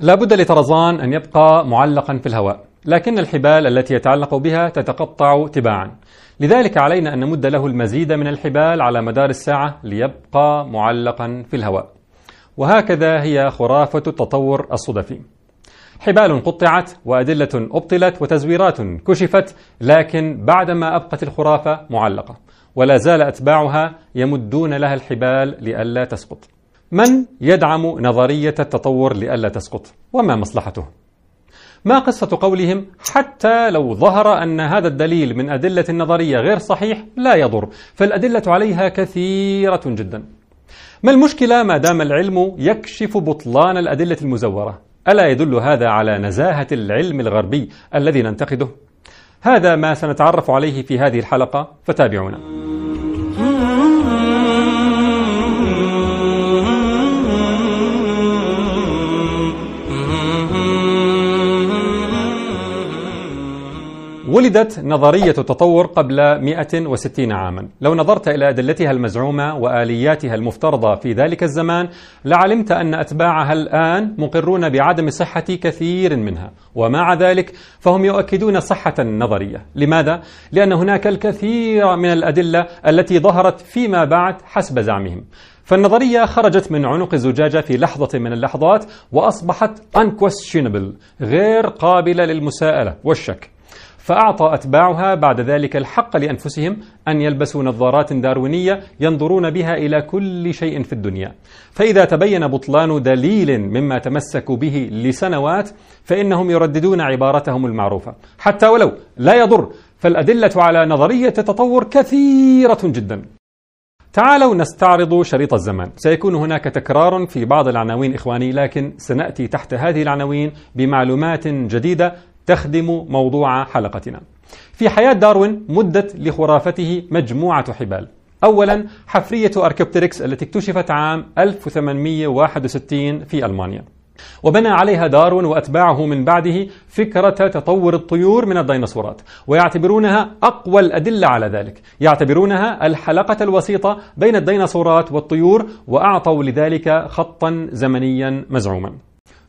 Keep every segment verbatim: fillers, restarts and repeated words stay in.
لا بد لطرزان أن يبقى معلقا في الهواء، لكن الحبال التي يتعلق بها تتقطع تباعا، لذلك علينا أن نمد له المزيد من الحبال على مدار الساعة ليبقى معلقا في الهواء. وهكذا هي خرافة التطور الصدفي. حبال قطعت وأدلة أبطلت وتزويرات كشفت، لكن بعدما أبقت الخرافة معلقة، ولا زال أتباعها يمدون لها الحبال لئلا تسقط. من يدعم نظرية التطور لئلا تسقط؟ وما مصلحته؟ ما قصة قولهم حتى لو ظهر أن هذا الدليل من أدلة النظرية غير صحيح لا يضر، فالأدلة عليها كثيرة جدا. ما المشكلة ما دام العلم يكشف بطلان الأدلة المزورة؟ ألا يدل هذا على نزاهة العلم الغربي الذي ننتقده؟ هذا ما سنتعرف عليه في هذه الحلقة، فتابعونا. ولدت نظرية التطور قبل مئة وستين عاما. لو نظرت إلى أدلتها المزعومة وآلياتها المفترضة في ذلك الزمان لعلمت أن أتباعها الآن مقرون بعدم صحة كثير منها، ومع ذلك فهم يؤكدون صحة النظرية. لماذا؟ لأن هناك الكثير من الأدلة التي ظهرت فيما بعد حسب زعمهم، فالنظرية خرجت من عنق الزجاجة في لحظة من اللحظات وأصبحت unquestionable، غير قابلة للمساءلة والشك. فأعطى أتباعها بعد ذلك الحق لأنفسهم أن يلبسوا نظارات داروينية ينظرون بها إلى كل شيء في الدنيا، فإذا تبين بطلان دليل مما تمسكوا به لسنوات فإنهم يرددون عبارتهم المعروفة حتى ولو لا يضر، فالأدلة على نظرية التطور كثيرة جدا. تعالوا نستعرض شريط الزمان. سيكون هناك تكرار في بعض العناوين إخواني، لكن سنأتي تحت هذه العناوين بمعلومات جديدة تخدم موضوع حلقتنا. في حياة داروين مدت لخرافته مجموعة حبال. أولا، حفرية أركيوبتريكس التي اكتشفت عام ألف وثمانمئة وواحد وستين في ألمانيا، وبنى عليها داروين وأتباعه من بعده فكرة تطور الطيور من الديناصورات، ويعتبرونها أقوى الأدلة على ذلك، يعتبرونها الحلقة الوسيطة بين الديناصورات والطيور، وأعطوا لذلك خطا زمنيا مزعوما.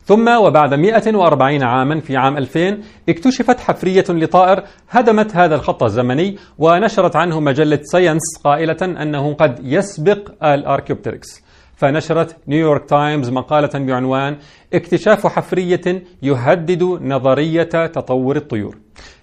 ثم وبعد مئة وأربعين عاما في عام ألفين اكتشفت حفرية لطائر هدمت هذا الخط الزمني، ونشرت عنه مجلة ساينس قائلة أنه قد يسبق الأركيوبتريكس. فنشرت نيويورك تايمز مقالة بعنوان اكتشاف حفرية يهدد نظرية تطور الطيور.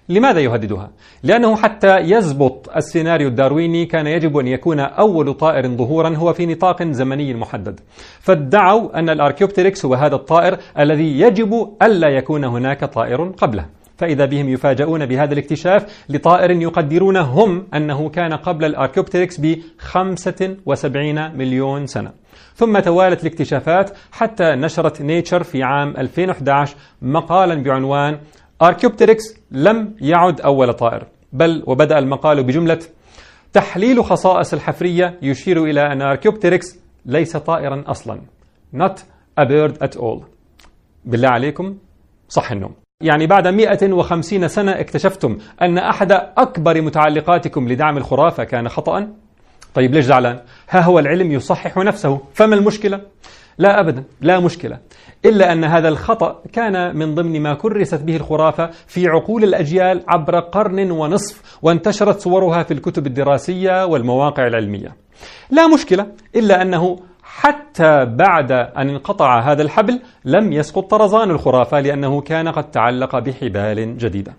لماذا يهددها؟ لأنه حتى يزبط السيناريو الدارويني كان يجب أن يكون أول طائر ظهورا هو في نطاق زمني محدد، فادعوا أن الأركيوبتريكس هو هذا الطائر الذي يجب ألا يكون هناك طائر قبله، فإذا بهم يفاجؤون بهذا الاكتشاف لطائر يقدرون هم أنه كان قبل الأركيوبتريكس ب خمسة وسبعين مليون سنة. ثم توالت الاكتشافات حتى نشرت نيتشر في عام ألفين وأحد عشر مقالا بعنوان أركيوبتريكس لم يعد أول طائر، بل وبدأ المقال بجملة تحليل خصائص الحفرية يشير إلى أن أركيوبتريكس ليس طائرا أصلا، not a bird at all. بالله عليكم صح النوم. يعني بعد مئة وخمسين سنة اكتشفتم أن أحد أكبر متعلقاتكم لدعم الخرافة كان خطأ؟ طيب ليش زعلان؟ ها هو العلم يصحح نفسه، فما المشكلة؟ لا أبدا، لا مشكلة، إلا أن هذا الخطأ كان من ضمن ما كرست به الخرافة في عقول الأجيال عبر قرن ونصف، وانتشرت صورها في الكتب الدراسية والمواقع العلمية. لا مشكلة، إلا أنه حتى بعد أن انقطع هذا الحبل لم يسقط طرزان الخرافة، لأنه كان قد تعلق بحبال جديدة.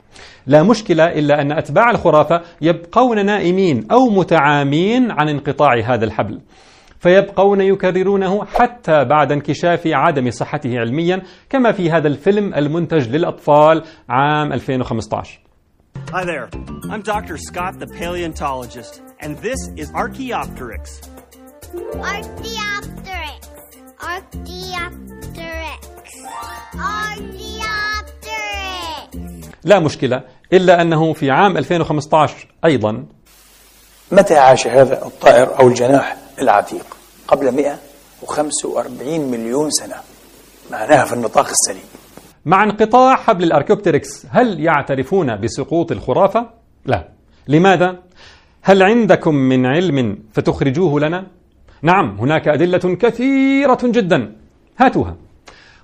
لا مشكلة، إلا أن أتباع الخرافة يبقون نائمين أو متعامين عن انقطاع هذا الحبل، فيبقون يكررونه حتى بعد انكشاف عدم صحته علميا، كما في هذا الفيلم المنتج للأطفال عام ألفين وخمسة عشر. Hi there. I'm Doctor Scott the paleontologist and this is Archaeopteryx. Archaeopteryx. Archaeopteryx. Archaeopteryx. لا مشكلة، إلا أنه في عام ألفين وخمسة عشر أيضا. متى عاش هذا الطائر أو الجناح العتيق؟ قبل مئة وخمسة وأربعين مليون سنة، معناها في النطاق السليم. مع انقطاع حبل الأركيوبتريكس هل يعترفون بسقوط الخرافة؟ لا. لماذا؟ هل عندكم من علم فتخرجوه لنا؟ نعم، هناك أدلة كثيرة جدا، هاتوها.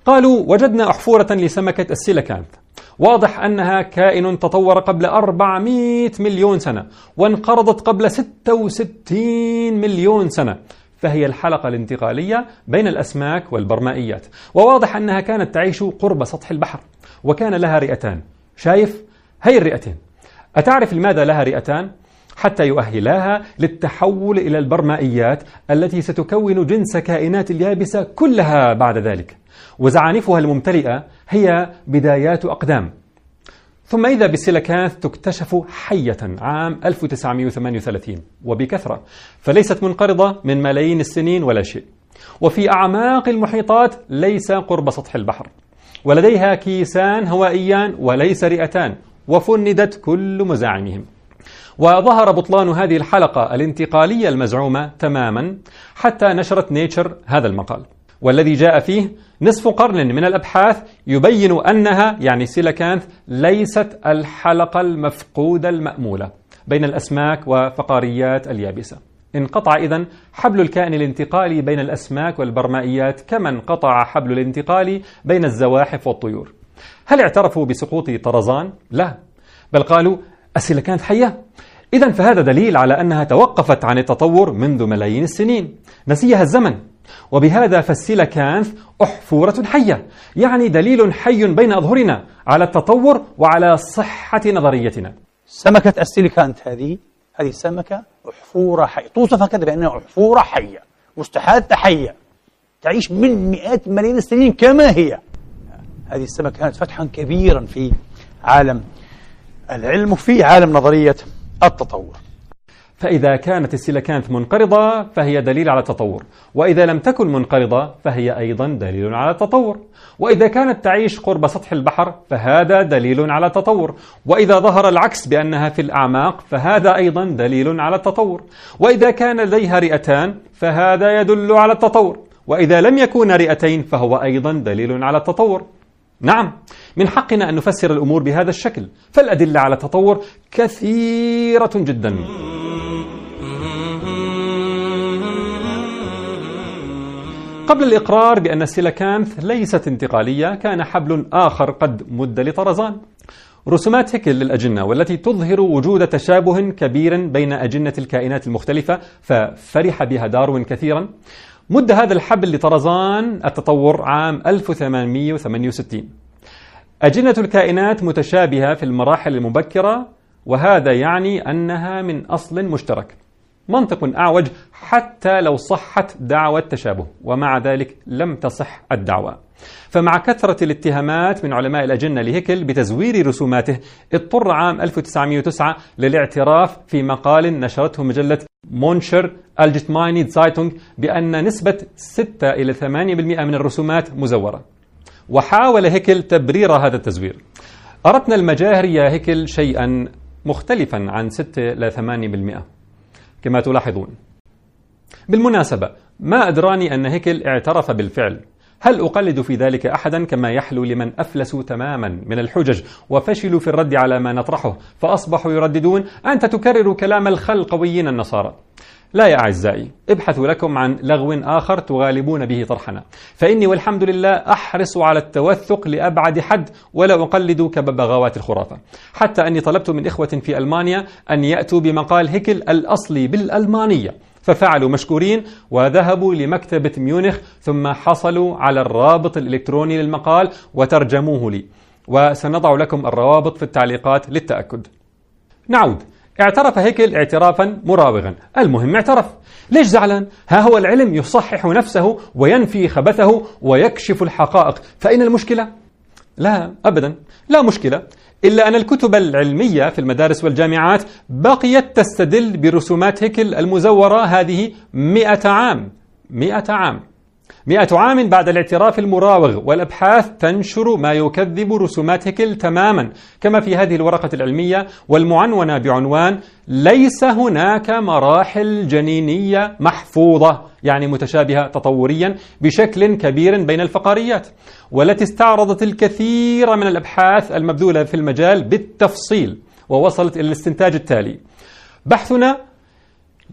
قالوا وجدنا أحفورة لسمكة السيلاكانث، واضح أنها كائن تطور قبل أربعمائة مليون سنة وانقرضت قبل ستة وستين مليون سنة، فهي الحلقة الانتقالية بين الأسماك والبرمائيات، وواضح أنها كانت تعيش قرب سطح البحر، وكان لها رئتان. شايف؟ هي الرئتين. أتعرف لماذا لها رئتان؟ حتى يؤهلاها للتحول إلى البرمائيات التي ستكون جنس كائنات اليابسة كلها بعد ذلك، وزعانفها الممتلئة هي بدايات أقدام. ثم إذا بالسيلاكانث تكتشف حية عام ألف وتسعمائة وثمانية وثلاثين وبكثرة، فليست منقرضة من ملايين السنين ولا شيء، وفي أعماق المحيطات ليس قرب سطح البحر، ولديها كيسان هوائيان وليس رئتان، وفندت كل مزاعمهم. وظهر بطلان هذه الحلقة الانتقالية المزعومة تماما حتى نشرت نيتشر هذا المقال، والذي جاء فيه نصف قرن من الأبحاث يبين أنها يعني السيلاكانث ليست الحلقة المفقودة المأمولة بين الأسماك وفقاريات اليابسة. انقطع إذن حبل الكائن الانتقالي بين الأسماك والبرمائيات كما انقطع حبل الانتقالي بين الزواحف والطيور. هل اعترفوا بسقوط طرزان؟ لا، بل قالوا السيلاكانث حية، إذن فهذا دليل على أنها توقفت عن التطور منذ ملايين السنين، نسيها الزمن، وبهذا فالسيلاكانث أحفورة حية، يعني دليل حي بين أظهرنا على التطور وعلى صحة نظريتنا. سمكة السيلاكانث هذه هذه السمكة أحفورة حية، توصف هكذا بأنها أحفورة حية مستحاثة حية، تعيش من مئات ملايين السنين كما هي. هذه السمكة كانت فتحا كبيرا في عالم العلم وفي عالم نظرية التطور. فإذا كانت السيلاكانث منقرضة فهي دليل على التطور، وإذا لم تكن منقرضة فهي أيضا دليل على التطور، وإذا كانت تعيش قرب سطح البحر فهذا دليل على التطور، وإذا ظهر العكس بأنها في الأعماق فهذا أيضا دليل على التطور، وإذا كان لديها رئتان فهذا يدل على التطور، وإذا لم يكون رئتين فهو أيضا دليل على التطور. نعم، من حقنا أن نفسر الأمور بهذا الشكل، فالأدلة على التطور كثيرة جدا. قبل الإقرار بأن السيلاكانث ليست انتقالية كان حبل آخر قد مد لطرزان، رسومات هيكل للأجنة، والتي تظهر وجود تشابه كبير بين أجنة الكائنات المختلفة، ففرح بها داروين كثيرا. مد هذا الحبل لطرزان التطور عام ألف وثمانمائة وثمانية وستين. أجنة الكائنات متشابهة في المراحل المبكرة، وهذا يعني أنها من أصل مشترك، منطق أعوج حتى لو صحت دعوى التشابه، ومع ذلك لم تصح الدعوى. فمع كثرة الاتهامات من علماء الأجنة لهيكل بتزوير رسوماته، اضطر عام ألف وتسعمائة وتسعة للاعتراف في مقال نشرته مجلة مونشر الجتمايني زايتونغ بأن نسبة ستة إلى ثمانية بالمئة من الرسومات مزورة، وحاول هيكل تبرير هذا التزوير. أردنا المجاهر يا هيكل شيئا مختلفا عن ستة إلى ثمانية بالمئة كما تلاحظون. بالمناسبة، ما أدراني أن هيكل اعترف بالفعل، هل أقلد في ذلك أحدا كما يحلو لمن أفلسوا تماما من الحجج وفشلوا في الرد على ما نطرحه، فأصبحوا يرددون أنت تكرر كلام الخلقويين النصارى؟ لا يا أعزائي، ابحثوا لكم عن لغو آخر تغالبون به طرحنا، فإني والحمد لله أحرص على التوثق لأبعد حد، ولا أقلد كببغاوات الخرافة، حتى أني طلبت من إخوة في ألمانيا أن يأتوا بمقال هيكل الأصلي بالألمانية، ففعلوا مشكورين، وذهبوا لمكتبة ميونخ، ثم حصلوا على الرابط الإلكتروني للمقال وترجموه لي، وسنضع لكم الروابط في التعليقات للتأكد. نعود، اعترف هيكل اعترافا مراوغا، المهم اعترف، ليش زعلان؟ ها هو العلم يصحح نفسه وينفي خبثه ويكشف الحقائق، فأين المشكلة؟ لا أبدا، لا مشكلة، إلا أن الكتب العلمية في المدارس والجامعات بقيت تستدل برسومات هيكل المزورة هذه مئة عام مئة عام مئة عام بعد الاعتراف المراوغ، والأبحاث تنشر ما يكذب رسومات هيكل تماما، كما في هذه الورقة العلمية والمعنونة بعنوان ليس هناك مراحل جنينية محفوظة، يعني متشابهة تطوريا بشكل كبير بين الفقاريات، والتي استعرضت الكثير من الأبحاث المبذولة في المجال بالتفصيل، ووصلت إلى الاستنتاج التالي: بحثنا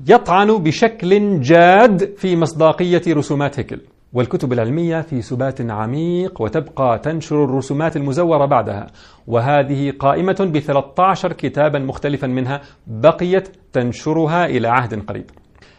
يطعن بشكل جاد في مصداقية رسومات هيكل، والكتب العلمية في سبات عميق، وتبقى تنشر الرسومات المزورة بعدها، وهذه قائمة بثلاثة عشر كتابا مختلفا منها بقيت تنشرها إلى عهد قريب.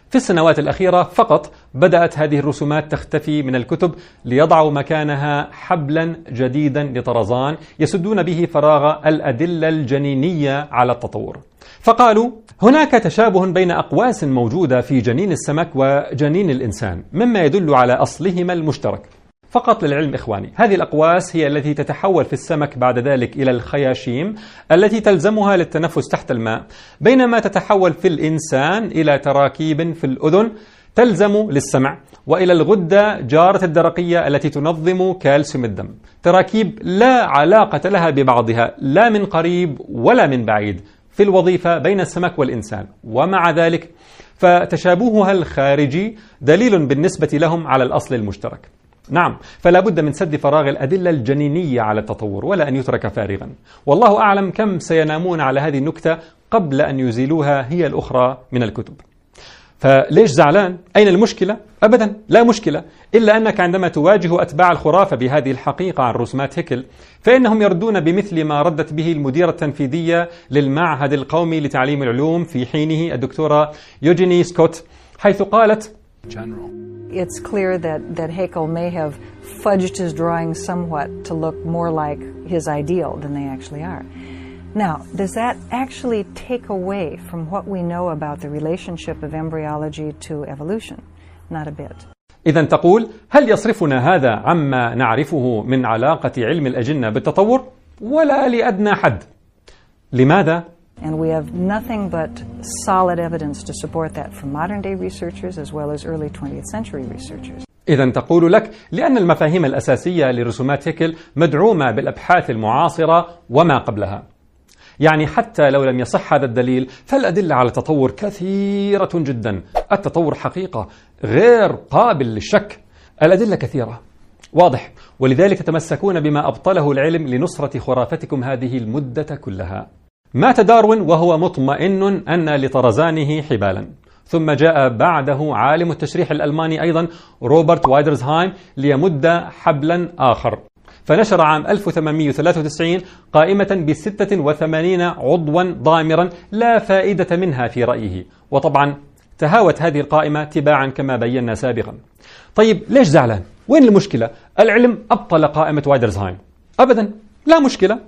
في السنوات الأخيرة فقط بدأت هذه الرسومات تختفي من الكتب ليضعوا مكانها حبلا جديدا لطرزان يسدون به فراغ الأدلة الجنينية على التطور. فقالوا هناك تشابه بين أقواس موجودة في جنين السمك وجنين الإنسان مما يدل على أصلهما المشترك. فقط للعلم إخواني، هذه الأقواس هي التي تتحول في السمك بعد ذلك إلى الخياشيم التي تلزمها للتنفس تحت الماء، بينما تتحول في الإنسان إلى تراكيب في الأذن تلزم للسمع، وإلى الغدة جارة الدرقية التي تنظم كالسيوم الدم. تراكيب لا علاقة لها ببعضها لا من قريب ولا من بعيد في الوظيفة بين السمك والإنسان، ومع ذلك فتشابهها الخارجي دليل بالنسبة لهم على الأصل المشترك. نعم، فلا بد من سد فراغ الأدلة الجنينية على التطور ولا أن يترك فارغا. والله أعلم كم سينامون على هذه النكتة قبل أن يزيلوها هي الأخرى من الكتب. فليش زعلان؟ أين المشكلة؟ أبدا لا مشكلة، إلا أنك عندما تواجه أتباع الخرافة بهذه الحقيقة عن رسومات هيكل فإنهم يردون بمثل ما ردت به المديرة التنفيذية للمعهد القومي لتعليم العلوم في حينه الدكتورة يوجيني سكوت، حيث قالت General. It's clear that, that Haeckel may have fudged his drawings somewhat to look more like his ideal than they actually are. Now, does that actually take away from what we know about the relationship of embryology to evolution? Not a bit. إذا تقول هل يصرفنا هذا عما نعرفه من علاقة علم الأجنة بالتطور؟ ولا لأدنى حد. لماذا؟ And we have nothing but solid evidence to support that from modern day researchers as well as early twentieth century researchers. إذن تقول لك لأن المفاهيم الأساسية لرسومات هيكل مدعومة بالأبحاث المعاصرة وما قبلها. يعني حتى لو لم يصح هذا الدليل فالأدلة على التطور كثيرة جدا. التطور حقيقة غير قابل للشك. الأدلة كثيرة. واضح، ولذلك تتمسكون بما أبطله العلم لنصرة خرافتكم هذه المدة كلها. مات داروين وهو مطمئن أن لطرزانه حبالا، ثم جاء بعده عالم التشريح الألماني أيضا روبرت وايدرزهايم ليمد حبلا آخر، فنشر عام ألف وثمانمئة وثلاثة وتسعين قائمة بستة وثمانين عضوا ضامرا لا فائدة منها في رأيه، وطبعا تهاوت هذه القائمة تباعا كما بينا سابقا. طيب ليش زعلان؟ وين المشكلة؟ العلم أبطل قائمة وايدرزهايم. أبدا لا مشكلة،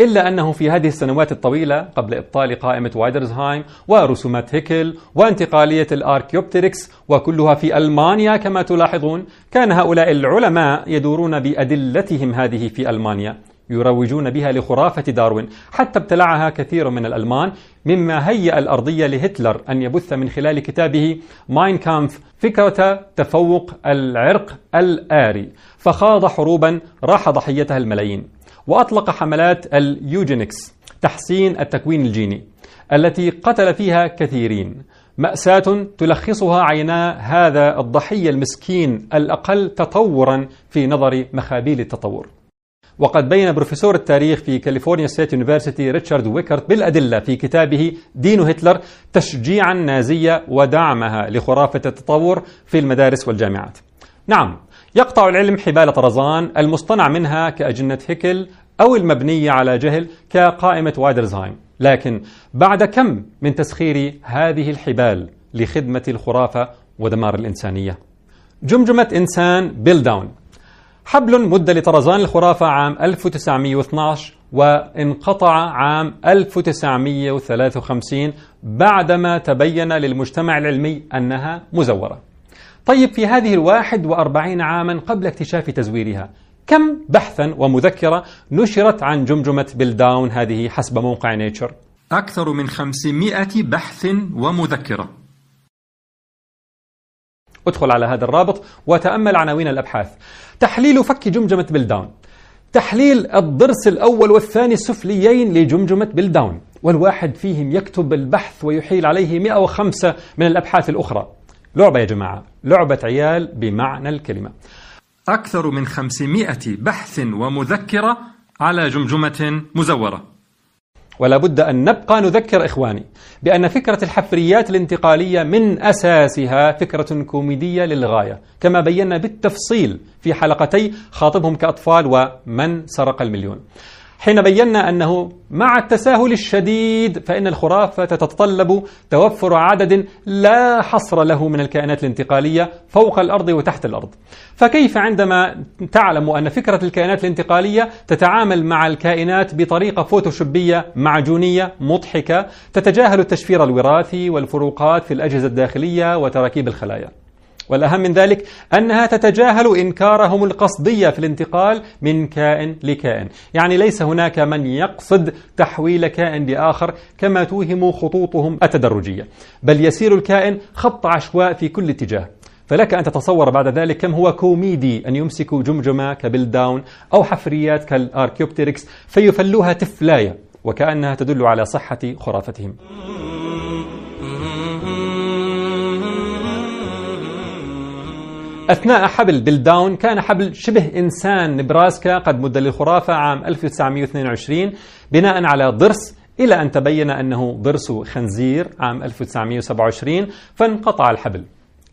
إلا أنه في هذه السنوات الطويلة قبل إبطال قائمة وايدرزهايم ورسومات هيكل وانتقالية الأركيوبتريكس وكلها في ألمانيا كما تلاحظون، كان هؤلاء العلماء يدورون بأدلتهم هذه في ألمانيا، يروجون بها لخرافة داروين حتى ابتلعها كثير من الألمان، مما هيأ الأرضية لهتلر أن يبث من خلال كتابه ماين كامف فكرة تفوق العرق الآري، فخاض حروبا راح ضحيتها الملايين، وأطلق حملات اليوجينكس تحسين التكوين الجيني التي قتل فيها كثيرين، مأساة تلخصها عينا هذا الضحية المسكين الأقل تطورا في نظر مخابيل التطور. وقد بين بروفيسور التاريخ في كاليفورنيا ستيت يونيفرسيتي ريتشارد ويكرت بالأدلة في كتابه دين هتلر تشجيعا نازية ودعمها لخرافة التطور في المدارس والجامعات. نعم، يقطع العلم حبال طرزان المصطنع منها كأجنة هيكل أو المبنية على جهل كقائمة وايدرزهايم، لكن بعد كم من تسخير هذه الحبال لخدمة الخرافة ودمار الإنسانية. جمجمة إنسان بيل داون، حبل مد لطرزان الخرافة عام ألف وتسعمئة واثني عشر وانقطع عام ألف وتسعمئة وثلاثة وخمسين بعدما تبين للمجتمع العلمي أنها مزورة. طيب في هذه الواحد وأربعين عاما قبل اكتشاف تزويرها كم بحثا ومذكرة نشرت عن جمجمة بيل داون هذه حسب موقع نيتشر؟ أكثر من خمسمائة بحث ومذكرة. ادخل على هذا الرابط وتأمل عناوين الأبحاث. تحليل فك جمجمة بيل داون، تحليل الضرس الأول والثاني السفليين لجمجمة بيل داون، والواحد فيهم يكتب البحث ويحيل عليه مئة وخمسة من الأبحاث الأخرى. لعبة يا جماعة، لعبة عيال بمعنى الكلمة. أكثر من خمسمائة بحث ومذكرة على جمجمة مزورة. ولا بد أن نبقى نذكر إخواني بأن فكرة الحفريات الانتقالية من أساسها فكرة كوميدية للغاية، كما بينا بالتفصيل في حلقتي خاطبهم كأطفال ومن سرق المليون، حين بينا أنه مع التساهل الشديد فإن الخرافة تتطلب توفر عدد لا حصر له من الكائنات الانتقالية فوق الأرض وتحت الأرض. فكيف عندما تعلم أن فكرة الكائنات الانتقالية تتعامل مع الكائنات بطريقة فوتوشوبية معجونية مضحكة تتجاهل التشفير الوراثي والفروقات في الأجهزة الداخلية وتراكيب الخلايا؟ والأهم من ذلك أنها تتجاهل إنكارهم القصدية في الانتقال من كائن لكائن، يعني ليس هناك من يقصد تحويل كائن لآخر كما توهم خطوطهم التدرجية، بل يسير الكائن خط عشواء في كل اتجاه. فلك أن تتصور بعد ذلك كم هو كوميدي أن يمسكوا جمجمة كبلداون أو حفريات كالأركيوبتيركس فيفلوها تفلاية وكأنها تدل على صحة خرافتهم. أثناء حبل بلداون كان حبل شبه إنسان نبراسكا قد مد للخرافة عام ألف وتسعمئة واثنين وعشرين بناء على ضرس، إلى أن تبين أنه ضرس خنزير عام ألف وتسعمئة وسبعة وعشرين فانقطع الحبل.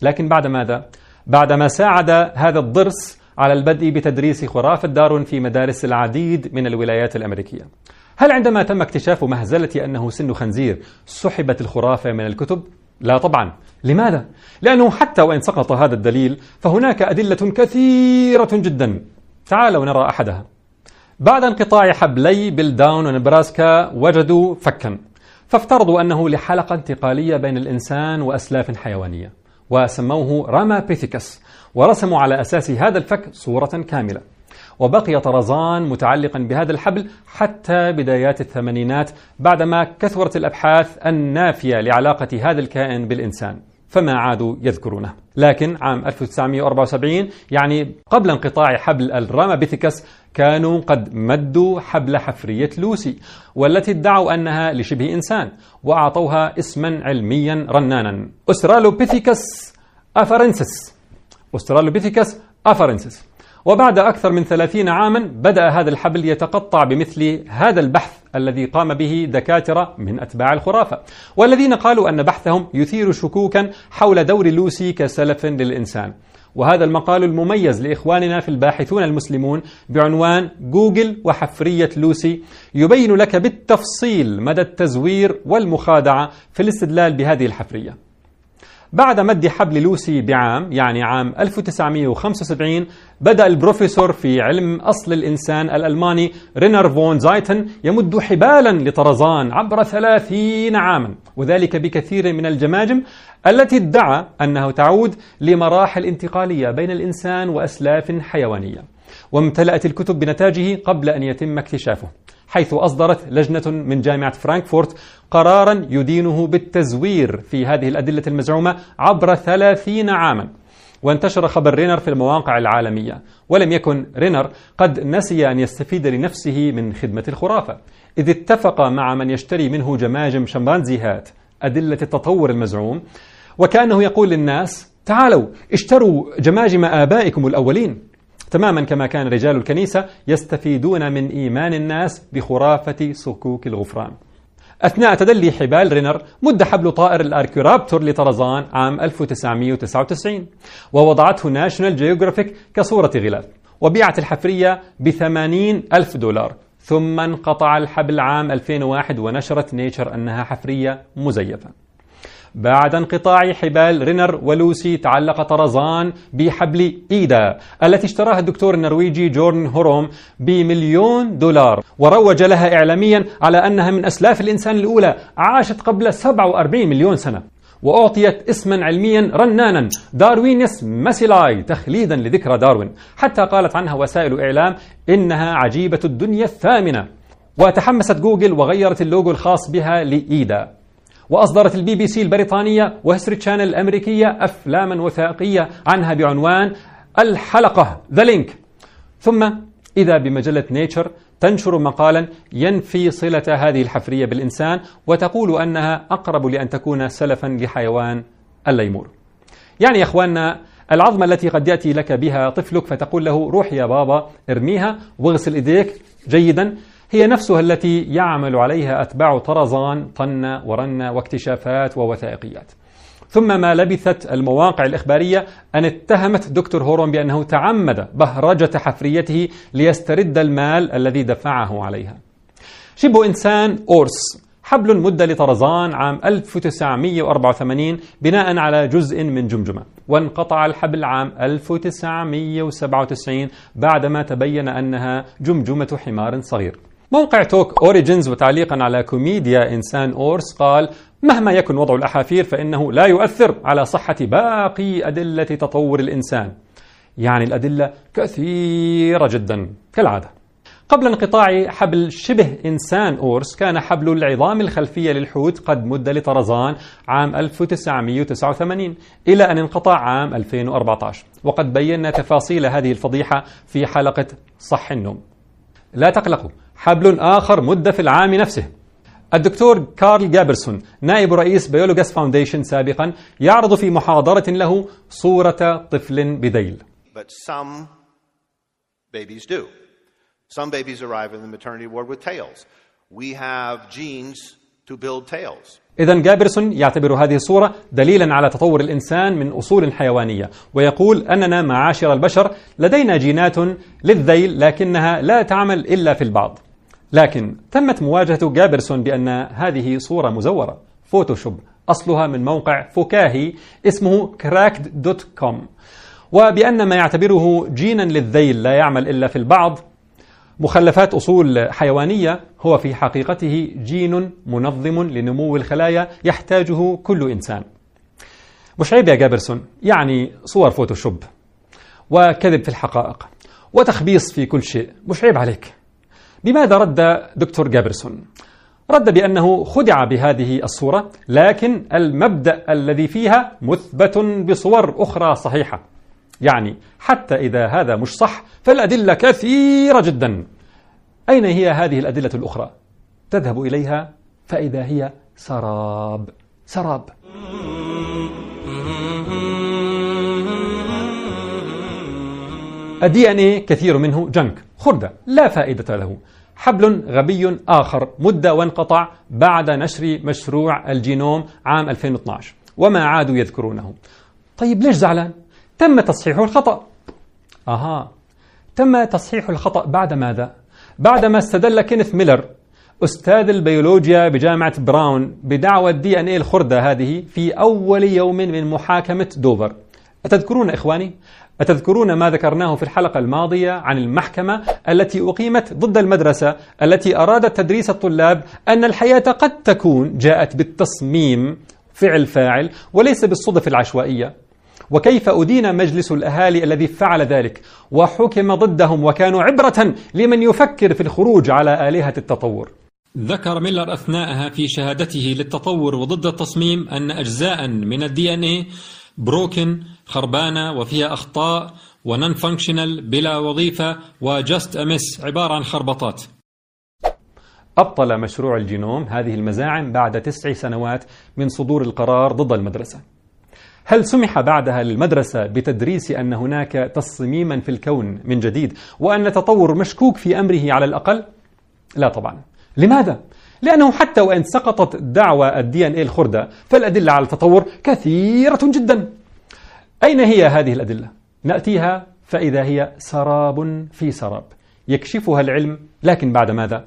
لكن بعد ماذا؟ بعدما ساعد هذا الضرس على البدء بتدريس خرافة دارون في مدارس العديد من الولايات الأمريكية. هل عندما تم اكتشاف مهزلة أنه سن خنزير سحبت الخرافة من الكتب؟ لا طبعا. لماذا؟ لأنه حتى وإن سقط هذا الدليل فهناك أدلة كثيرة جدا. تعالوا نرى أحدها. بعد انقطاع حبلي بلداون ونبراسكا وجدوا فكا، فافترضوا أنه لحلقة انتقالية بين الإنسان وأسلاف حيوانية وسموه رامابيثيكس، ورسموا على أساس هذا الفك صورة كاملة، وبقي طرزان متعلقا بهذا الحبل حتى بدايات الثمانينات بعدما كثرت الأبحاث النافية لعلاقة هذا الكائن بالإنسان، فما عادوا يذكرونه. لكن عام ألف وتسعمئة وأربعة وسبعين، يعني قبل انقطاع حبل الرامابيثيكس، كانوا قد مدوا حبل حفرية لوسي، والتي ادعوا أنها لشبه إنسان، وأعطوها اسما علميا رنانا، أسترالوبيثيكس أفارنسس أسترالوبيثيكس أفارنسس. وبعد أكثر من ثلاثين عاما بدأ هذا الحبل يتقطع بمثل هذا البحث الذي قام به دكاترة من أتباع الخرافة، والذين قالوا أن بحثهم يثير شكوكا حول دور لوسي كسلف للإنسان. وهذا المقال المميز لإخواننا في الباحثون المسلمون بعنوان جوجل وحفرية لوسي يبين لك بالتفصيل مدى التزوير والمخادعة في الاستدلال بهذه الحفرية. بعد مد حبل لوسي بعام، يعني عام ألف وتسعمئة وخمسة وسبعين، بدأ البروفيسور في علم أصل الإنسان الألماني رينر فون زايتن يمد حبالا لطرزان عبر ثلاثين عاما، وذلك بكثير من الجماجم التي ادعى أنه تعود لمراحل انتقالية بين الإنسان وأسلاف حيوانية، وامتلأت الكتب بنتاجه قبل أن يتم اكتشافه، حيث أصدرت لجنة من جامعة فرانكفورت قرارا يدينه بالتزوير في هذه الأدلة المزعومة عبر ثلاثين عاما. وانتشر خبر رينر في المواقع العالمية، ولم يكن رينر قد نسي أن يستفيد لنفسه من خدمة الخرافة، إذ اتفق مع من يشتري منه جماجم شمبانزيهات أدلة التطور المزعوم، وكأنه يقول للناس: تعالوا اشتروا جماجم آبائكم الأولين، تماما كما كان رجال الكنيسة يستفيدون من إيمان الناس بخرافة صكوك الغفران. أثناء تدلي حبال رينر مد حبل طائر الأركيورابتور لطرزان عام ألف وتسعمئة وتسعة وتسعين، ووضعته ناشونال جيوغرافيك كصورة غلاف، وبيعت الحفرية بثمانين ألف دولار، ثم انقطع الحبل عام ألفين وواحد، ونشرت نيتشر أنها حفرية مزيفة. بعد انقطاع حبال رينر ولوسي تعلق طرزان بحبل إيدا التي اشتراها الدكتور النرويجي جورن هوروم بمليون دولار، وروج لها إعلاميا على أنها من أسلاف الإنسان الأولى، عاشت قبل سبعة وأربعين مليون سنة، وأعطيت اسما علميا رنانا داروينيس ماسيلاي تخليدا لذكرى داروين، حتى قالت عنها وسائل إعلام إنها عجيبة الدنيا الثامنة. وتحمست جوجل وغيرت اللوجو الخاص بها لإيدا، وأصدرت البي بي سي البريطانية وهيستوري تشانل الأمريكية أفلاما وثائقية عنها بعنوان الحلقة ذا لينك. ثم إذا بمجلة نيتشر تنشر مقالا ينفي صلة هذه الحفرية بالإنسان، وتقول أنها أقرب لأن تكون سلفا لحيوان الليمور. يعني يا إخواننا، العظمة التي قد يأتي لك بها طفلك فتقول له: روح يا بابا ارميها واغسل إيديك جيدا، هي نفسها التي يعمل عليها أتباع طرزان طن ورن واكتشافات ووثائقيات. ثم ما لبثت المواقع الإخبارية أن اتهمت دكتور هورون بأنه تعمد بهرجة حفريته ليسترد المال الذي دفعه عليها. شبه إنسان أورس، حبل مد لطرزان عام ألف وتسعمئة وأربعة وثمانين بناء على جزء من جمجمة، وانقطع الحبل عام ألف وتسعمئة وسبعة وتسعين بعدما تبين أنها جمجمة حمار صغير. موقع توك أوريجينز وتعليقا على كوميديا إنسان أورس قال: مهما يكن وضع الأحافير فإنه لا يؤثر على صحة باقي أدلة تطور الإنسان، يعني الأدلة كثيرة جدا كالعادة. قبل انقطاع حبل شبه إنسان أورس كان حبل العظام الخلفية للحوت قد مد لطرزان عام ألف وتسعمئة وتسعة وثمانين إلى أن انقطع عام ألفين وأربعة عشر، وقد بينا تفاصيل هذه الفضيحة في حلقة صح النوم. لا تقلقوا، حبل آخر مد في العام نفسه. الدكتور كارل جابرسون نائب رئيس بيولوجاس فاونديشن سابقا يعرض في محاضرة له صورة طفل بديل. But some babies do. Some babies arrive in the maternity ward with tails. We have genes to build tails. إذن جابرسون يعتبر هذه الصورة دليلا على تطور الإنسان من أصول حيوانية، ويقول أننا معاشر البشر لدينا جينات للذيل لكنها لا تعمل إلا في البعض. لكن تمت مواجهة جابرسون بأن هذه صورة مزورة فوتوشوب أصلها من موقع فكاهي اسمه كراكد دوت كوم، وبأن ما يعتبره جينا للذيل لا يعمل إلا في البعض مخلفات أصول حيوانية هو في حقيقته جين منظم لنمو الخلايا يحتاجه كل إنسان. مش عيب يا جابرسون، يعني صور فوتوشوب وكذب في الحقائق وتخبيص في كل شيء، مش عيب عليك. بماذا رد دكتور جابرسون؟ رد بأنه خدع بهذه الصورة، لكن المبدأ الذي فيها مثبت بصور أخرى صحيحة، يعني حتى إذا هذا مش صح فالأدلة كثيرة جدا. أين هي هذه الأدلة الأخرى؟ تذهب إليها فإذا هي سراب سراب. الدي ان اي كثير منه جنك، خردة لا فائدة له. حبل غبي آخر مد وانقطع بعد نشر مشروع الجينوم عام ألفين واثني عشر، وما عادوا يذكرونه. طيب ليش زعلان؟ تم تصحيح الخطأ. أها، تم تصحيح الخطأ بعد ماذا؟ بعدما استدل كينيث ميلر أستاذ البيولوجيا بجامعة براون بدعوى الدي ان اي الخردة هذه في أول يوم من محاكمة دوفر. أتذكرون إخواني؟ أتذكرون ما ذكرناه في الحلقة الماضية عن المحكمة التي أقيمت ضد المدرسة التي أرادت تدريس الطلاب أن الحياة قد تكون جاءت بالتصميم فعل فاعل وليس بالصدف العشوائية، وكيف أدين مجلس الأهالي الذي فعل ذلك وحكم ضدهم وكانوا عبرة لمن يفكر في الخروج على آلهة التطور. ذكر ميلر أثناءها في شهادته للتطور وضد التصميم أن أجزاء من الدي ان اي بروكن، خربانة وفيها أخطاء، ونن فانكشنال بلا وظيفة، وجاست أمس عبارة عن خربطات. أبطل مشروع الجينوم هذه المزاعم بعد تسع سنوات من صدور القرار ضد المدرسة. هل سمح بعدها للمدرسة بتدريس أن هناك تصميما في الكون من جديد وأن التطور مشكوك في أمره على الأقل؟ لا طبعا. لماذا؟ لأنه حتى وإن سقطت دعوى الدي ان اي الخردة فالأدلة على التطور كثيرة جدا. أين هي هذه الأدلة؟ نأتيها فإذا هي سراب في سراب، يكشفها العلم لكن بعد ماذا؟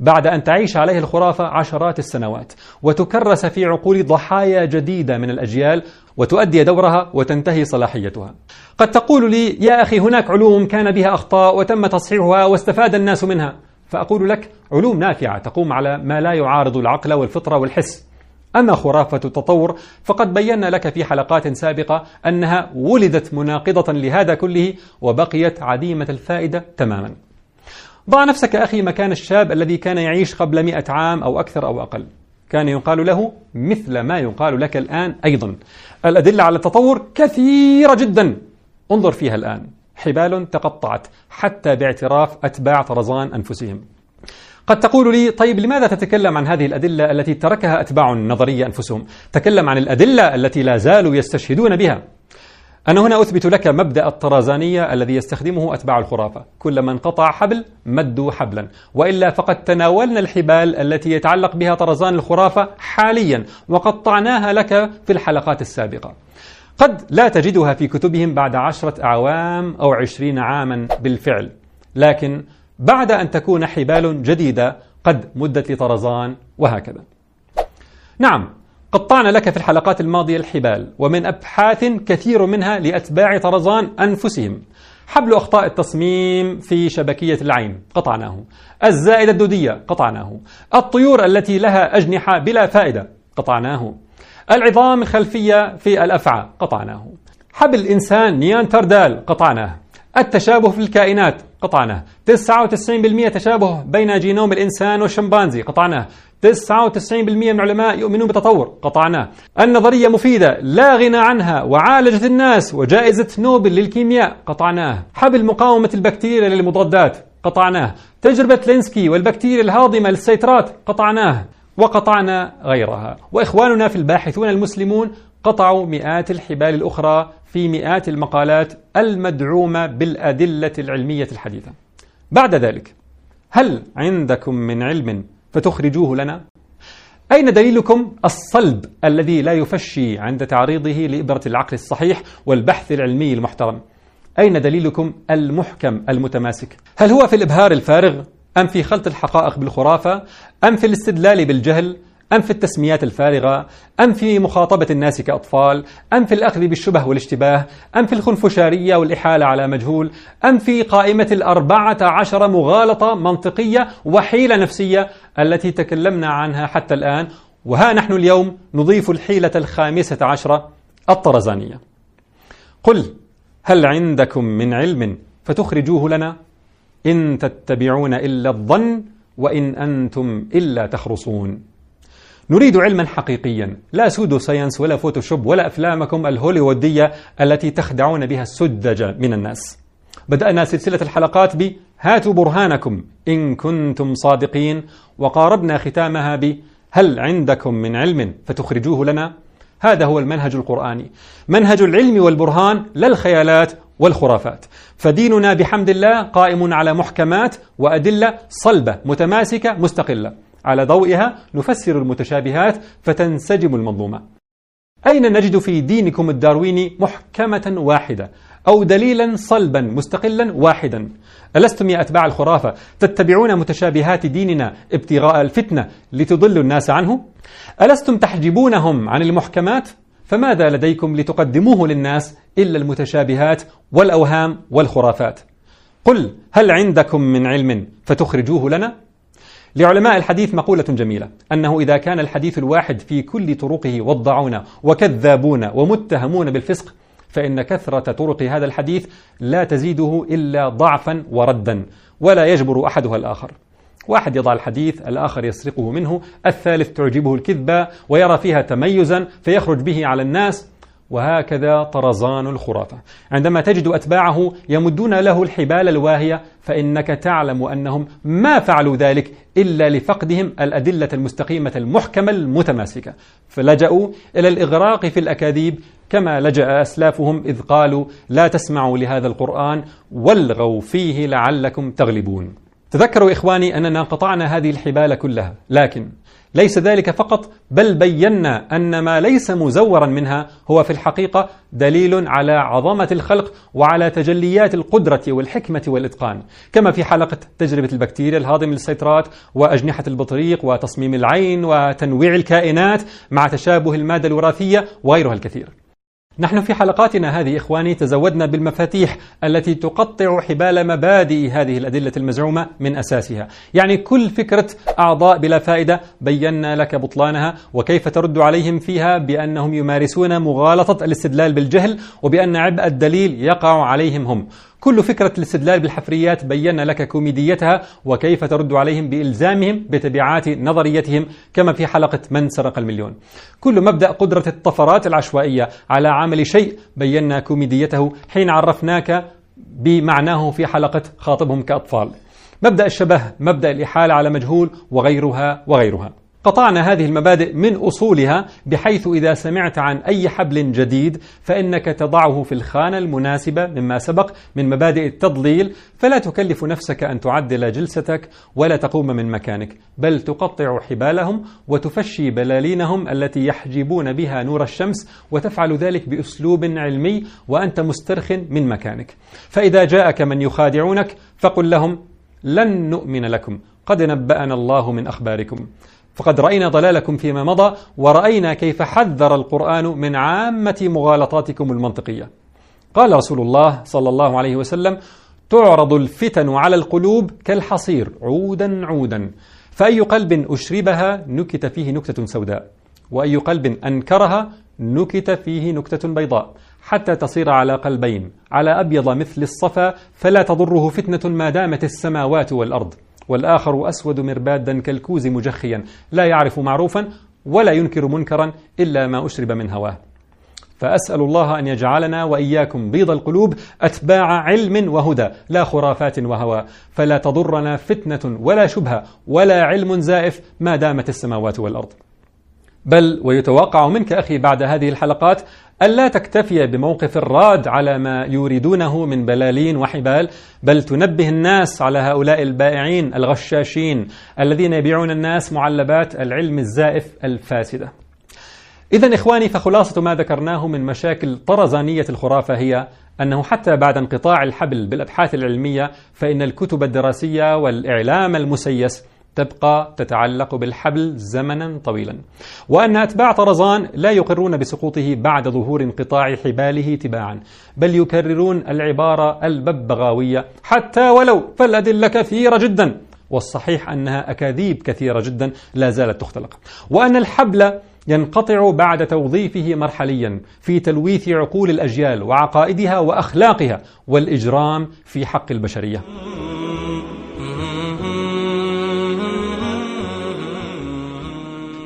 بعد أن تعيش عليه الخرافة عشرات السنوات وتكرس في عقول ضحايا جديدة من الأجيال وتؤدي دورها وتنتهي صلاحيتها. قد تقول لي يا أخي هناك علوم كان بها أخطاء وتم تصحيحها واستفاد الناس منها، فأقول لك علوم نافعة تقوم على ما لا يعارض العقل والفطرة والحس. أما خرافة التطور فقد بينا لك في حلقات سابقة أنها ولدت مناقضة لهذا كله وبقيت عديمة الفائدة تماما. ضع نفسك أخي مكان الشاب الذي كان يعيش قبل مئة عام أو أكثر أو أقل، كان يقال له مثل ما يقال لك الآن أيضا، الأدلة على التطور كثيرة جدا، انظر فيها الآن، حبال تقطعت حتى باعتراف أتباع طرزان أنفسهم. قد تقول لي طيب لماذا تتكلم عن هذه الأدلة التي تركها أتباع النظرية أنفسهم؟ تكلم عن الأدلة التي لا زالوا يستشهدون بها. أنا هنا أثبت لك مبدأ الطرازانية الذي يستخدمه أتباع الخرافة، كلما انقطع حبل مدوا حبلا، وإلا فقد تناولنا الحبال التي يتعلق بها طرزان الخرافة حاليا وقطعناها لك في الحلقات السابقة. قد لا تجدها في كتبهم بعد عشرة أعوام أو عشرين عاما بالفعل، لكن بعد أن تكون حبال جديدة قد مدت لطرزان وهكذا. نعم، قطعنا لك في الحلقات الماضية الحبال، ومن أبحاث كثير منها لأتباع طرزان أنفسهم. حبل أخطاء التصميم في شبكية العين قطعناه، الزائدة الدودية قطعناه، الطيور التي لها أجنحة بلا فائدة قطعناه، العظام الخلفية في الأفعى قطعناه، حبل الإنسان نياندرتال قطعناه، التشابه في الكائنات قطعناه، تسعة وتسعين بالمئة تشابه بين جينوم الإنسان والشمبانزي قطعناه، تسعة وتسعين بالمئة من العلماء يؤمنون بتطور قطعناه، النظرية مفيدة لا غنى عنها وعالجت الناس وجائزة نوبل للكيمياء قطعناه، حبل مقاومة البكتيريا للمضادات قطعناه، تجربة لينسكي والبكتيريا الهاضمة للسيترات قطعناه، وقطعنا غيرها. وإخواننا في الباحثون المسلمون قطعوا مئات الحبال الأخرى في مئات المقالات المدعومة بالأدلة العلمية الحديثة. بعد ذلك، هل عندكم من علم فتخرجوه لنا؟ أين دليلكم الصلب الذي لا يفشي عند تعريضه لإبرة العقل الصحيح والبحث العلمي المحترم؟ أين دليلكم المحكم المتماسك؟ هل هو في الإبهار الفارغ؟ أم في خلط الحقائق بالخرافة؟ أم في الاستدلال بالجهل؟ أم في التسميات الفارغة؟ أم في مخاطبة الناس كأطفال؟ أم في الأخذ بالشبه والاشتباه؟ أم في الخنفشارية والإحالة على مجهول؟ أم في قائمة الأربعة عشر مغالطة منطقية وحيلة نفسية التي تكلمنا عنها حتى الآن؟ وها نحن اليوم نضيف الحيلة الخامسة عشرة، الطرزانية. قل، هل عندكم من علم فتخرجوه لنا؟ إن تتبعون إلا الظن وإن أنتم إلا تخرصون. نريد علما حقيقيا، لا سودو ساينس ولا فوتوشوب ولا أفلامكم الهوليوودية التي تخدعون بها السذج من الناس. بدأنا سلسلة الحلقات ب هاتوا برهانكم إن كنتم صادقين، وقاربنا ختامها ب هل عندكم من علم فتخرجوه لنا. هذا هو المنهج القرآني، منهج العلم والبرهان لا الخيالات والخرافات. فديننا بحمد الله قائم على محكمات وأدلة صلبة متماسكة مستقلة، على ضوئها نفسر المتشابهات فتنسجم المنظومة. أين نجد في دينكم الدارويني محكمة واحدة أو دليلا صلبا مستقلا واحدا؟ ألستم يا أتباع الخرافة تتبعون متشابهات ديننا ابتغاء الفتنة لتضلوا الناس عنه؟ ألستم تحجبونهم عن المحكمات؟ فماذا لديكم لتقدموه للناس إلا المتشابهات والأوهام والخرافات؟ قل، هل عندكم من علم فتخرجوه لنا؟ لعلماء الحديث مقولة جميلة، أنه إذا كان الحديث الواحد في كل طرقه وضعون وكذابون ومتهمون بالفسق، فإن كثرة طرق هذا الحديث لا تزيده إلا ضعفا وردا، ولا يجبر أحدها الآخر. واحد يضع الحديث، الآخر يسرقه منه، الثالث تعجبه الكذبة ويرى فيها تميزا فيخرج به على الناس. وهكذا طرزان الخرافة، عندما تجد أتباعه يمدون له الحبال الواهية، فإنك تعلم أنهم ما فعلوا ذلك إلا لفقدهم الأدلة المستقيمة المحكمة المتماسكة، فلجأوا إلى الإغراق في الأكاذيب، كما لجأ أسلافهم إذ قالوا لا تسمعوا لهذا القرآن والغوا فيه لعلكم تغلبون. تذكروا إخواني أننا قطعنا هذه الحبال كلها، لكن ليس ذلك فقط، بل بينا أن ما ليس مزورا منها هو في الحقيقة دليل على عظمة الخلق وعلى تجليات القدرة والحكمة والإتقان، كما في حلقة تجربة البكتيريا الهاضمة للسيترات وأجنحة البطريق وتصميم العين وتنويع الكائنات مع تشابه المادة الوراثية وغيرها الكثير. نحن في حلقاتنا هذه إخواني تزودنا بالمفاتيح التي تقطع حبال مبادئ هذه الأدلة المزعومة من أساسها، يعني كل فكرة أعضاء بلا فائدة بينا لك بطلانها وكيف ترد عليهم فيها بأنهم يمارسون مغالطة الاستدلال بالجهل، وبأن عبء الدليل يقع عليهم هم. كل فكرة الاستدلال بالحفريات بينا لك كوميديتها وكيف ترد عليهم بإلزامهم بتبعات نظريتهم، كما في حلقة من سرق المليون. كل مبدأ قدرة الطفرات العشوائية على عمل شيء بينا كوميديته حين عرفناك بمعناه في حلقة خاطبهم كأطفال. مبدأ الشبه، مبدأ الإحالة على مجهول، وغيرها وغيرها. قطعنا هذه المبادئ من أصولها، بحيث إذا سمعت عن أي حبل جديد فإنك تضعه في الخانة المناسبة مما سبق من مبادئ التضليل، فلا تكلف نفسك أن تعدل جلستك ولا تقوم من مكانك، بل تقطع حبالهم وتفشي بلالينهم التي يحجبون بها نور الشمس، وتفعل ذلك بأسلوب علمي وأنت مسترخٍ من مكانك. فإذا جاءك من يخادعونك فقل لهم: لن نؤمن لكم، قد نبأنا الله من أخباركم، فقد رأينا ضلالكم فيما مضى، ورأينا كيف حذر القرآن من عامة مغالطاتكم المنطقية. قال رسول الله صلى الله عليه وسلم: تعرض الفتن على القلوب كالحصير عودا عودا، فأي قلب أشربها نكت فيه نكتة سوداء، وأي قلب أنكرها نكت فيه نكتة بيضاء، حتى تصير على قلبين، على أبيض مثل الصفا فلا تضره فتنة ما دامت السماوات والأرض، والآخر أسود مربادا كالكوز مجخيا، لا يعرف معروفا ولا ينكر منكرا إلا ما أشرب من هواه. فأسأل الله أن يجعلنا وإياكم بيض القلوب أتباع علم وهدى، لا خرافات وهوى، فلا تضرنا فتنة ولا شبهة ولا علم زائف ما دامت السماوات والأرض. بل ويتوقع منك أخي بعد هذه الحلقات ألا تكتفي بموقف الراد على ما يريدونه من بلالين وحبال، بل تنبه الناس على هؤلاء البائعين الغشاشين الذين يبيعون الناس معلبات العلم الزائف الفاسدة. إذن إخواني، فخلاصة ما ذكرناه من مشاكل طرزانية الخرافة هي أنه حتى بعد انقطاع الحبل بالأبحاث العلمية، فإن الكتب الدراسية والإعلام المسيس تبقى تتعلق بالحبل زمنا طويلا، وأن أتباع طرزان لا يقرون بسقوطه بعد ظهور انقطاع حباله تباعا، بل يكررون العبارة الببغاوية: حتى ولو، فالأدلة كثيرة جدا، والصحيح أنها أكاذيب كثيرة جدا لا زالت تختلق، وأن الحبل ينقطع بعد توظيفه مرحليا في تلويث عقول الأجيال وعقائدها وأخلاقها والإجرام في حق البشرية.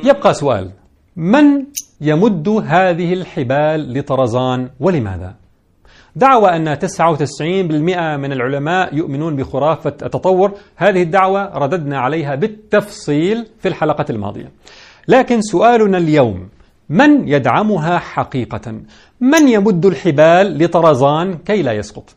يبقى سؤال: من يمد هذه الحبال لطرزان ولماذا؟ دعوى أن تسعة وتسعين بالمئة من العلماء يؤمنون بخرافة التطور، هذه الدعوة رددنا عليها بالتفصيل في الحلقة الماضية، لكن سؤالنا اليوم: من يدعمها حقيقة؟ من يمد الحبال لطرزان كي لا يسقط؟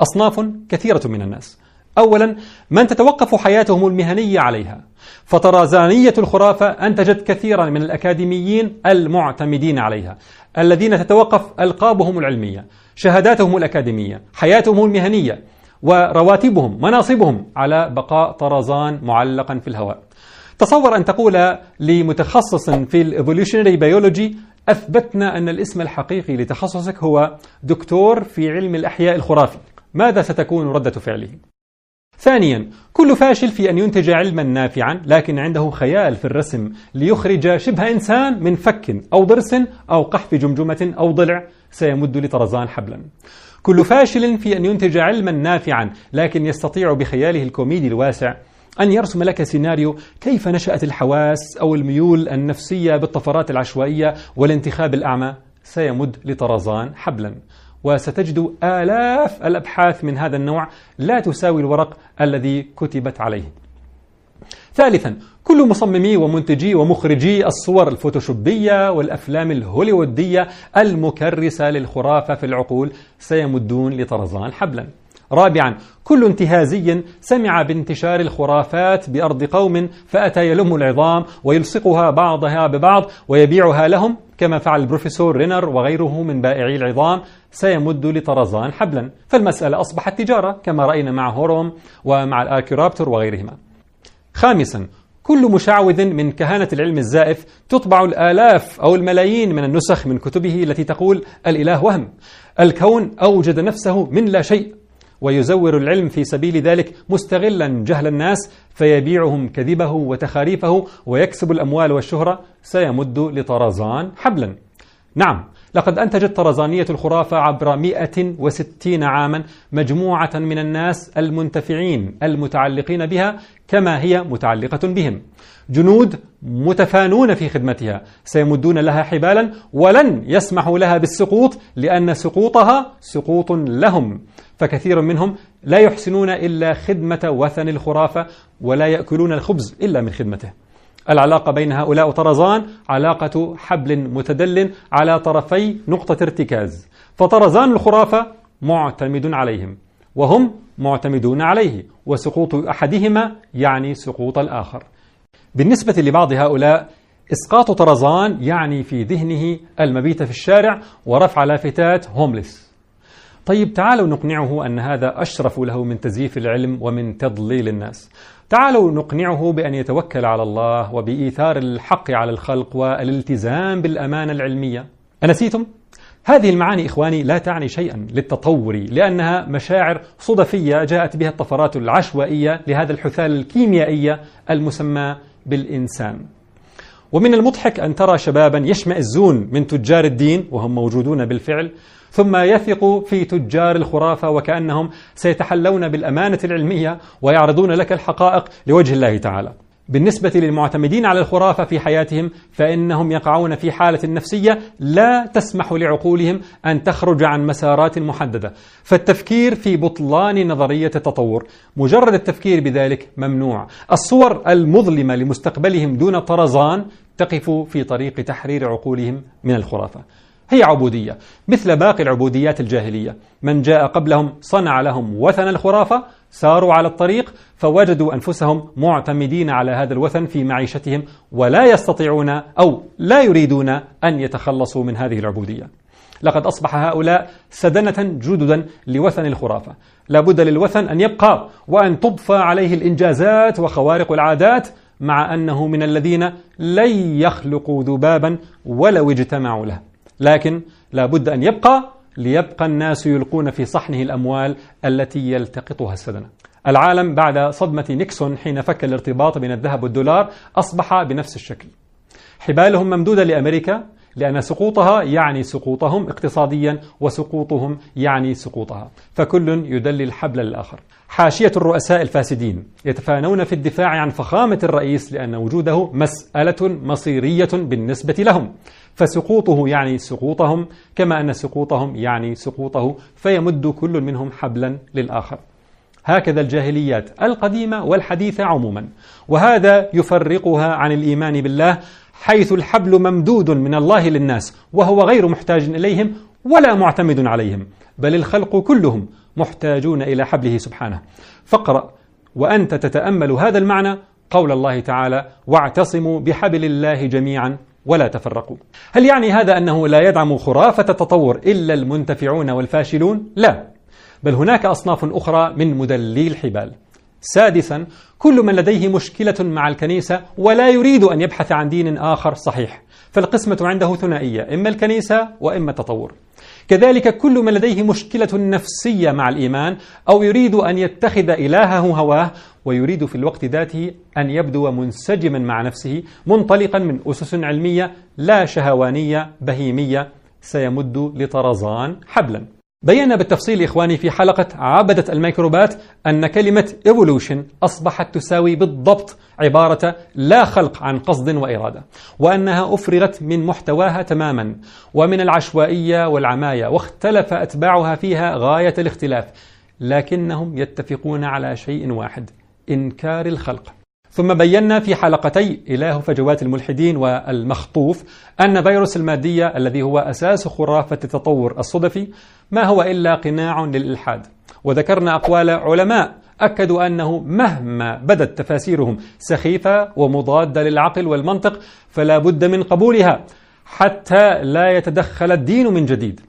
أصناف كثيرة من الناس. أولا، من تتوقف حياتهم المهنية عليها، فطرزانية الخرافة أنتجت كثيرا من الأكاديميين المعتمدين عليها، الذين تتوقف ألقابهم العلمية، شهاداتهم الأكاديمية، حياتهم المهنية، ورواتبهم، مناصبهم، على بقاء طرزان معلقا في الهواء. تصور أن تقول لمتخصص في الإيفولوشنري بيولوجي: أثبتنا أن الاسم الحقيقي لتخصصك هو دكتور في علم الأحياء الخرافي، ماذا ستكون ردة فعله؟ ثانيا، كل فاشل في أن ينتج علما نافعا لكن عنده خيال في الرسم ليخرج شبه إنسان من فك أو ضرس أو قحف جمجمة أو ضلع سيمد لطرزان حبلا. كل فاشل في أن ينتج علما نافعا لكن يستطيع بخياله الكوميدي الواسع أن يرسم لك سيناريو كيف نشأت الحواس أو الميول النفسية بالطفرات العشوائية والانتخاب الأعمى سيمد لطرزان حبلا. وستجد آلاف الأبحاث من هذا النوع لا تساوي الورق الذي كتبت عليه. ثالثا، كل مصممي ومنتجي ومخرجي الصور الفوتوشوبية والأفلام الهوليوودية المكرسة للخرافة في العقول سيمدون لطرزان حبلا. رابعا، كل انتهازي سمع بانتشار الخرافات بأرض قوم فأتى يلم العظام ويلصقها بعضها ببعض ويبيعها لهم، كما فعل البروفيسور رينر وغيره من بائعي العظام، سيمد لطرزان حبلا. فالمسألة أصبحت تجارة، كما رأينا مع هوروم ومع الأركيرابتور وغيرهما. خامسا، كل مشعوذ من كهنة العلم الزائف تطبع الآلاف أو الملايين من النسخ من كتبه التي تقول: الإله وهم، الكون أوجد نفسه من لا شيء، ويزور العلم في سبيل ذلك مستغلا جهل الناس فيبيعهم كذبه وتخاريفه ويكسب الأموال والشهرة سيمد لطرزان حبلا. نعم، لقد أنتجت طرزانية الخرافة عبر مئة وستين عاما مجموعة من الناس المنتفعين المتعلقين بها كما هي متعلقة بهم، جنود متفانون في خدمتها سيمدون لها حبالا ولن يسمحوا لها بالسقوط، لأن سقوطها سقوط لهم، فكثير منهم لا يحسنون إلا خدمة وثن الخرافة ولا يأكلون الخبز إلا من خدمته. العلاقة بين هؤلاء طرزان، علاقة حبل متدل على طرفي نقطة ارتكاز، فطرزان الخرافة معتمد عليهم وهم معتمدون عليه، وسقوط أحدهما يعني سقوط الآخر. بالنسبة لبعض هؤلاء إسقاط طرزان يعني في ذهنه المبيت في الشارع ورفع لافتات هوملس. طيب تعالوا نقنعه أن هذا أشرف له من تزييف العلم ومن تضليل الناس. تعالوا نقنعه بأن يتوكل على الله وبإيثار الحق على الخلق والالتزام بالأمانة العلمية. أنسيتم؟ هذه المعاني إخواني لا تعني شيئا للتطوري، لأنها مشاعر صدفية جاءت بها الطفرات العشوائية لهذا الحثال الكيميائية المسمى بالإنسان. ومن المضحك أن ترى شبابا يشمئزون من تجار الدين وهم موجودون بالفعل، ثم يثقوا في تجار الخرافة وكأنهم سيتحلون بالأمانة العلمية ويعرضون لك الحقائق لوجه الله تعالى. بالنسبة للمعتمدين على الخرافة في حياتهم فإنهم يقعون في حالة نفسية لا تسمح لعقولهم أن تخرج عن مسارات محددة، فالتفكير في بطلان نظرية التطور، مجرد التفكير بذلك ممنوع. الصور المظلمة لمستقبلهم دون طرزان تقف في طريق تحرير عقولهم من الخرافة. هي عبودية مثل باقي العبوديات الجاهلية، من جاء قبلهم صنع لهم وثن الخرافة، ساروا على الطريق فوجدوا أنفسهم معتمدين على هذا الوثن في معيشتهم، ولا يستطيعون أو لا يريدون أن يتخلصوا من هذه العبودية. لقد أصبح هؤلاء سدنة جددا لوثن الخرافة، لابد للوثن أن يبقى وأن تضفى عليه الإنجازات وخوارق العادات، مع أنه من الذين لن يخلقوا ذبابا ولو اجتمعوا له، لكن لابد أن يبقى ليبقى الناس يلقون في صحنه الأموال التي يلتقطها السدنة. العالم بعد صدمة نيكسون حين فك الارتباط بين الذهب والدولار أصبح بنفس الشكل. حبالهم ممدودة لأمريكا، لأن سقوطها يعني سقوطهم اقتصاديا، وسقوطهم يعني سقوطها، فكل يدلل الحبل للآخر. حاشية الرؤساء الفاسدين يتفانون في الدفاع عن فخامة الرئيس لأن وجوده مسألة مصيرية بالنسبة لهم، فسقوطه يعني سقوطهم، كما أن سقوطهم يعني سقوطه، فيمد كل منهم حبلا للآخر. هكذا الجاهليات القديمة والحديثة عموما، وهذا يفرقها عن الإيمان بالله، حيث الحبل ممدود من الله للناس وهو غير محتاج إليهم ولا معتمد عليهم، بل الخلق كلهم محتاجون إلى حبله سبحانه. فاقرأ وأنت تتأمل هذا المعنى قول الله تعالى: واعتصموا بحبل الله جميعا ولا تفرقوا. هل يعني هذا أنه لا يدعم خرافة التطور إلا المنتفعون والفاشلون؟ لا، بل هناك أصناف أخرى من مدللي الحبال. سادسا، كل من لديه مشكلة مع الكنيسة ولا يريد أن يبحث عن دين آخر صحيح، فالقسمة عنده ثنائية، إما الكنيسة وإما التطور. كذلك كل من لديه مشكلة نفسية مع الإيمان، أو يريد أن يتخذ إلهه هواه، ويريد في الوقت ذاته أن يبدو منسجما مع نفسه منطلقا من أسس علمية لا شهوانية بهيمية، سيمد لطرزان حبلا. بينا بالتفصيل إخواني في حلقة عبدة الميكروبات أن كلمة evolution أصبحت تساوي بالضبط عبارة لا خلق عن قصد وإرادة، وأنها أفرغت من محتواها تماما ومن العشوائية والعماية، واختلف أتباعها فيها غاية الاختلاف، لكنهم يتفقون على شيء واحد: إنكار الخلق. ثم بينا في حلقتي إله فجوات الملحدين والمخطوف أن فيروس المادية الذي هو أساس خرافة التطور الصدفي ما هو إلا قناع للإلحاد، وذكرنا أقوال علماء أكدوا أنه مهما بدت تفاسيرهم سخيفة ومضادة للعقل والمنطق فلا بد من قبولها حتى لا يتدخل الدين من جديد.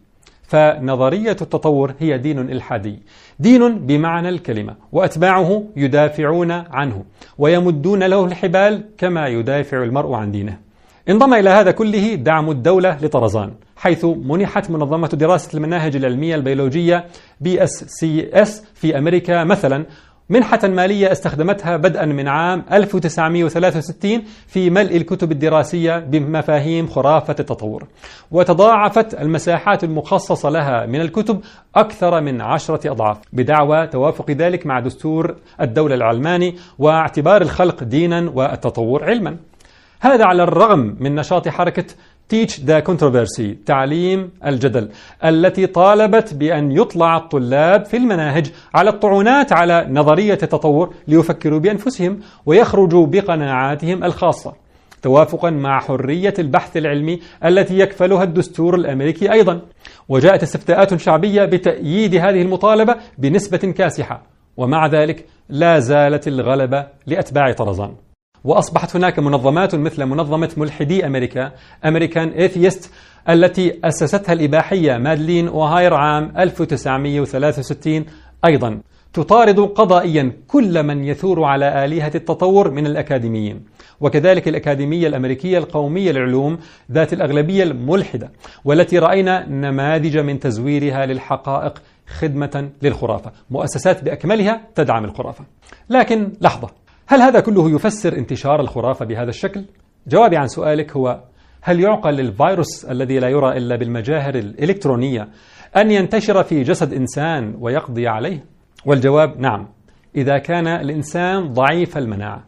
فنظرية التطور هي دين إلحادي، دين بمعنى الكلمة، وأتباعه يدافعون عنه ويمدون له الحبال كما يدافع المرء عن دينه. انضم إلى هذا كله دعم الدولة لطرزان، حيث منحت منظمة دراسة المناهج العلمية البيولوجية بي إس سي إس في أمريكا مثلا منحة مالية استخدمتها بدءا من عام ألف وتسعمئة وثلاثة وستين في ملء الكتب الدراسية بمفاهيم خرافة التطور، وتضاعفت المساحات المخصصة لها من الكتب أكثر من عشرة أضعاف، بدعوى توافق ذلك مع دستور الدولة العلماني واعتبار الخلق دينا والتطور علما. هذا على الرغم من نشاط حركة Teach the Controversy، تعليم الجدل، التي طالبت بأن يطلع الطلاب في المناهج على الطعونات على نظرية التطور ليفكروا بأنفسهم ويخرجوا بقناعاتهم الخاصة، توافقا مع حرية البحث العلمي التي يكفلها الدستور الأمريكي أيضا. وجاءت استفتاءات شعبية بتأييد هذه المطالبة بنسبة كاسحة، ومع ذلك لا زالت الغلبة لأتباع طرزان. وأصبحت هناك منظمات مثل منظمة ملحدي أمريكا أمريكان إيثيست التي أسستها الإباحية مادلين أوهاير عام ألف وتسعمئة وثلاثة وستين أيضا تطارد قضائيا كل من يثور على آلهة التطور من الأكاديميين، وكذلك الأكاديمية الأمريكية القومية للعلوم ذات الأغلبية الملحدة، والتي رأينا نماذج من تزويرها للحقائق خدمة للخرافة، مؤسسات بأكملها تدعم الخرافة. لكن لحظة، هل هذا كله يفسر انتشار الخرافة بهذا الشكل؟ جوابي عن سؤالك هو: هل يعقل الفيروس الذي لا يرى إلا بالمجاهر الإلكترونية أن ينتشر في جسد إنسان ويقضي عليه؟ والجواب نعم، إذا كان الإنسان ضعيف المناعة.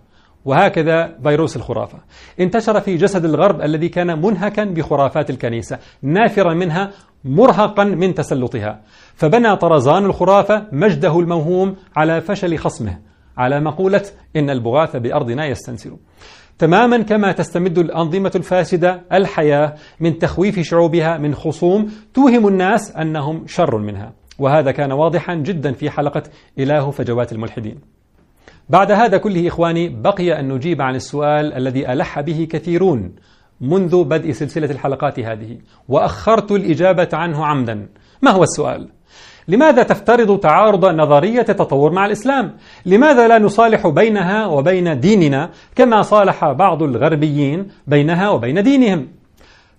وهكذا فيروس الخرافة انتشر في جسد الغرب الذي كان منهكا بخرافات الكنيسة، نافرا منها، مرهقا من تسلطها. فبنى طرزان الخرافة مجده الموهوم على فشل خصمه، على مقولة إن البغاث بأرضنا يستنسل، تماما كما تستمد الأنظمة الفاسدة الحياة من تخويف شعوبها من خصوم توهم الناس أنهم شر منها. وهذا كان واضحا جدا في حلقة إله فجوات الملحدين. بعد هذا كله إخواني، بقي أن نجيب عن السؤال الذي ألح به كثيرون منذ بدء سلسلة الحلقات هذه، وأخرت الإجابة عنه عمدا. ما هو السؤال؟ لماذا تفترض تعارض نظرية التطور مع الإسلام؟ لماذا لا نصالح بينها وبين ديننا كما صالح بعض الغربيين بينها وبين دينهم؟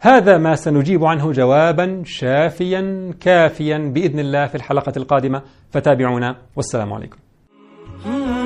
هذا ما سنجيب عنه جوابا شافيا كافيا بإذن الله في الحلقة القادمة، فتابعونا، والسلام عليكم.